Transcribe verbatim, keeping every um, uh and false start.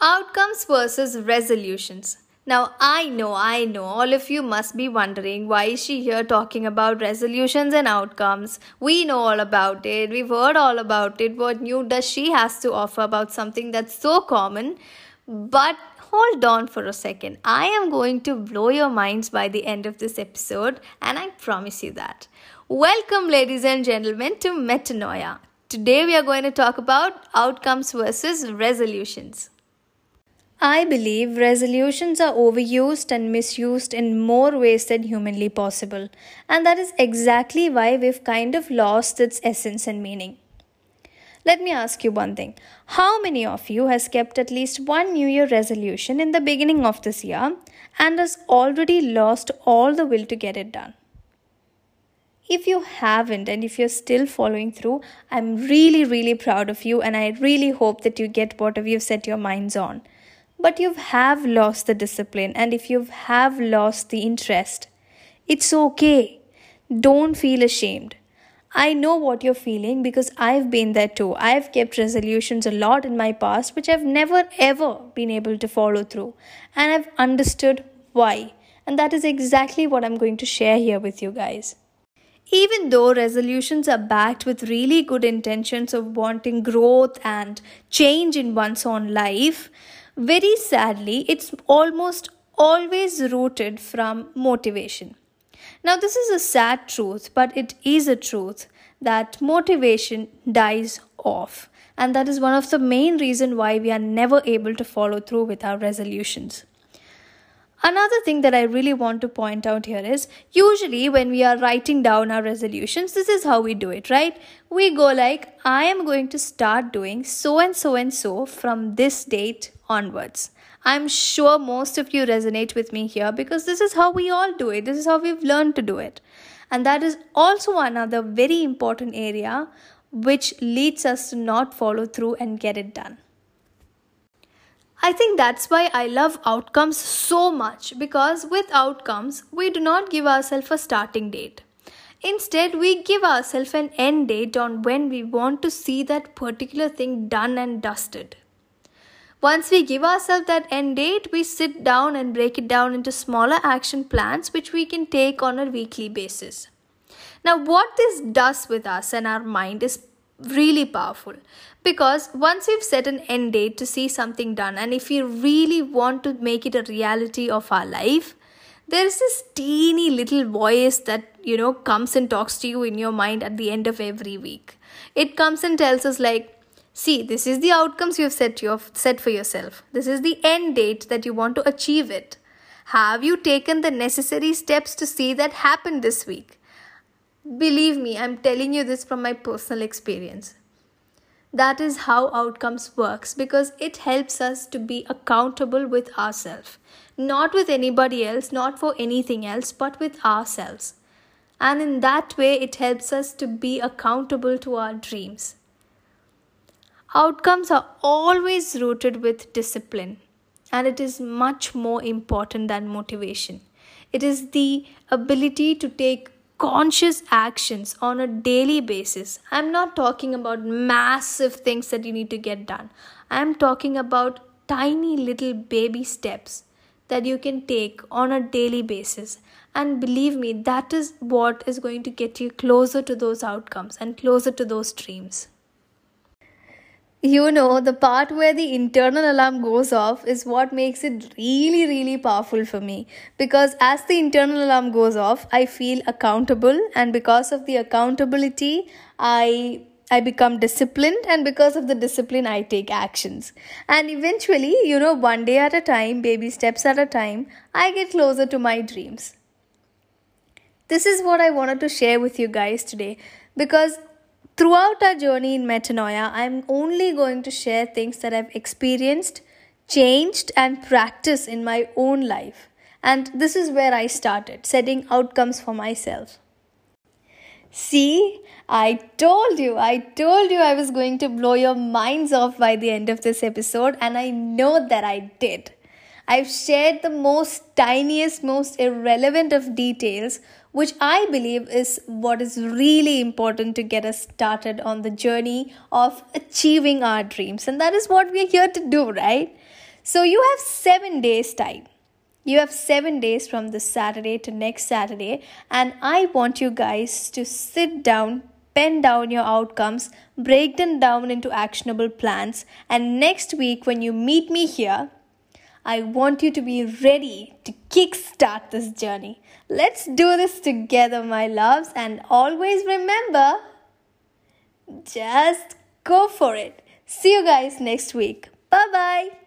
Outcomes versus resolutions. Now, I know, I know, all of you must be wondering, why is she here talking about resolutions and outcomes? We know all about it. We've heard all about it. What new does she has to offer about something that's so common? But hold on for a second. I am going to blow your minds by the end of this episode, and I promise you that. Welcome, ladies and gentlemen, to Metanoia. Today, we are going to talk about outcomes versus resolutions. I believe resolutions are overused and misused in more ways than humanly possible, and that is exactly why we've kind of lost its essence and meaning. Let me ask you one thing. How many of you has kept at least one New Year resolution in the beginning of this year and has already lost all the will to get it done? If you haven't and if you're still following through, I'm really, really proud of you, and I really hope that you get whatever you've set your minds on. But you have lost the discipline, and if you have lost the interest, it's okay. Don't feel ashamed. I know what you're feeling because I've been there too. I've kept resolutions a lot in my past, which I've never ever been able to follow through. And I've understood why. And that is exactly what I'm going to share here with you guys. Even though resolutions are backed with really good intentions of wanting growth and change in one's own life, very sadly, it's almost always rooted from motivation. Now, this is a sad truth, but it is a truth that motivation dies off. And that is one of the main reasons why we are never able to follow through with our resolutions. Another thing that I really want to point out here is, usually when we are writing down our resolutions, this is how we do it, right? We go like, I am going to start doing so and so and so from this date onwards. I'm sure most of you resonate with me here because this is how we all do it. This is how we've learned to do it. And that is also another very important area which leads us to not follow through and get it done. I think that's why I love outcomes so much, because with outcomes, we do not give ourselves a starting date. Instead, we give ourselves an end date on when we want to see that particular thing done and dusted. Once we give ourselves that end date, we sit down and break it down into smaller action plans which we can take on a weekly basis. Now, what this does with us and our mind is really powerful, because once we've set an end date to see something done, and if we really want to make it a reality of our life, there's this teeny little voice that, you know, comes and talks to you in your mind at the end of every week. It comes and tells us like, see, this is the outcomes you've set, your, set for yourself. This is the end date that you want to achieve it. Have you taken the necessary steps to see that happen this week? Believe me, I'm telling you this from my personal experience. That is how outcomes works, because it helps us to be accountable with ourselves. Not with anybody else, not for anything else, but with ourselves. And in that way, it helps us to be accountable to our dreams. Outcomes are always rooted with discipline, and it is much more important than motivation. It is the ability to take conscious actions on a daily basis. I'm not talking about massive things that you need to get done. I'm talking about tiny little baby steps that you can take on a daily basis. And believe me, that is what is going to get you closer to those outcomes and closer to those dreams. You know, the part where the internal alarm goes off is what makes it really, really powerful for me. Because as the internal alarm goes off, I feel accountable. And because of the accountability, I I become disciplined. And because of the discipline, I take actions. And eventually, you know, one day at a time, baby steps at a time, I get closer to my dreams. This is what I wanted to share with you guys today. Because throughout our journey in Metanoia, I'm only going to share things that I've experienced, changed, and practiced in my own life. And this is where I started, setting outcomes for myself. See, I told you, I told you I was going to blow your minds off by the end of this episode, and I know that I did. I've shared the most tiniest, most irrelevant of details, which I believe is what is really important to get us started on the journey of achieving our dreams. And that is what we are here to do, right? So you have seven days time. You have seven days from this Saturday to next Saturday. And I want you guys to sit down, pen down your outcomes, break them down into actionable plans. And next week when you meet me here, I want you to be ready to kickstart this journey. Let's do this together, my loves. And always remember, just go for it. See you guys next week. Bye-bye.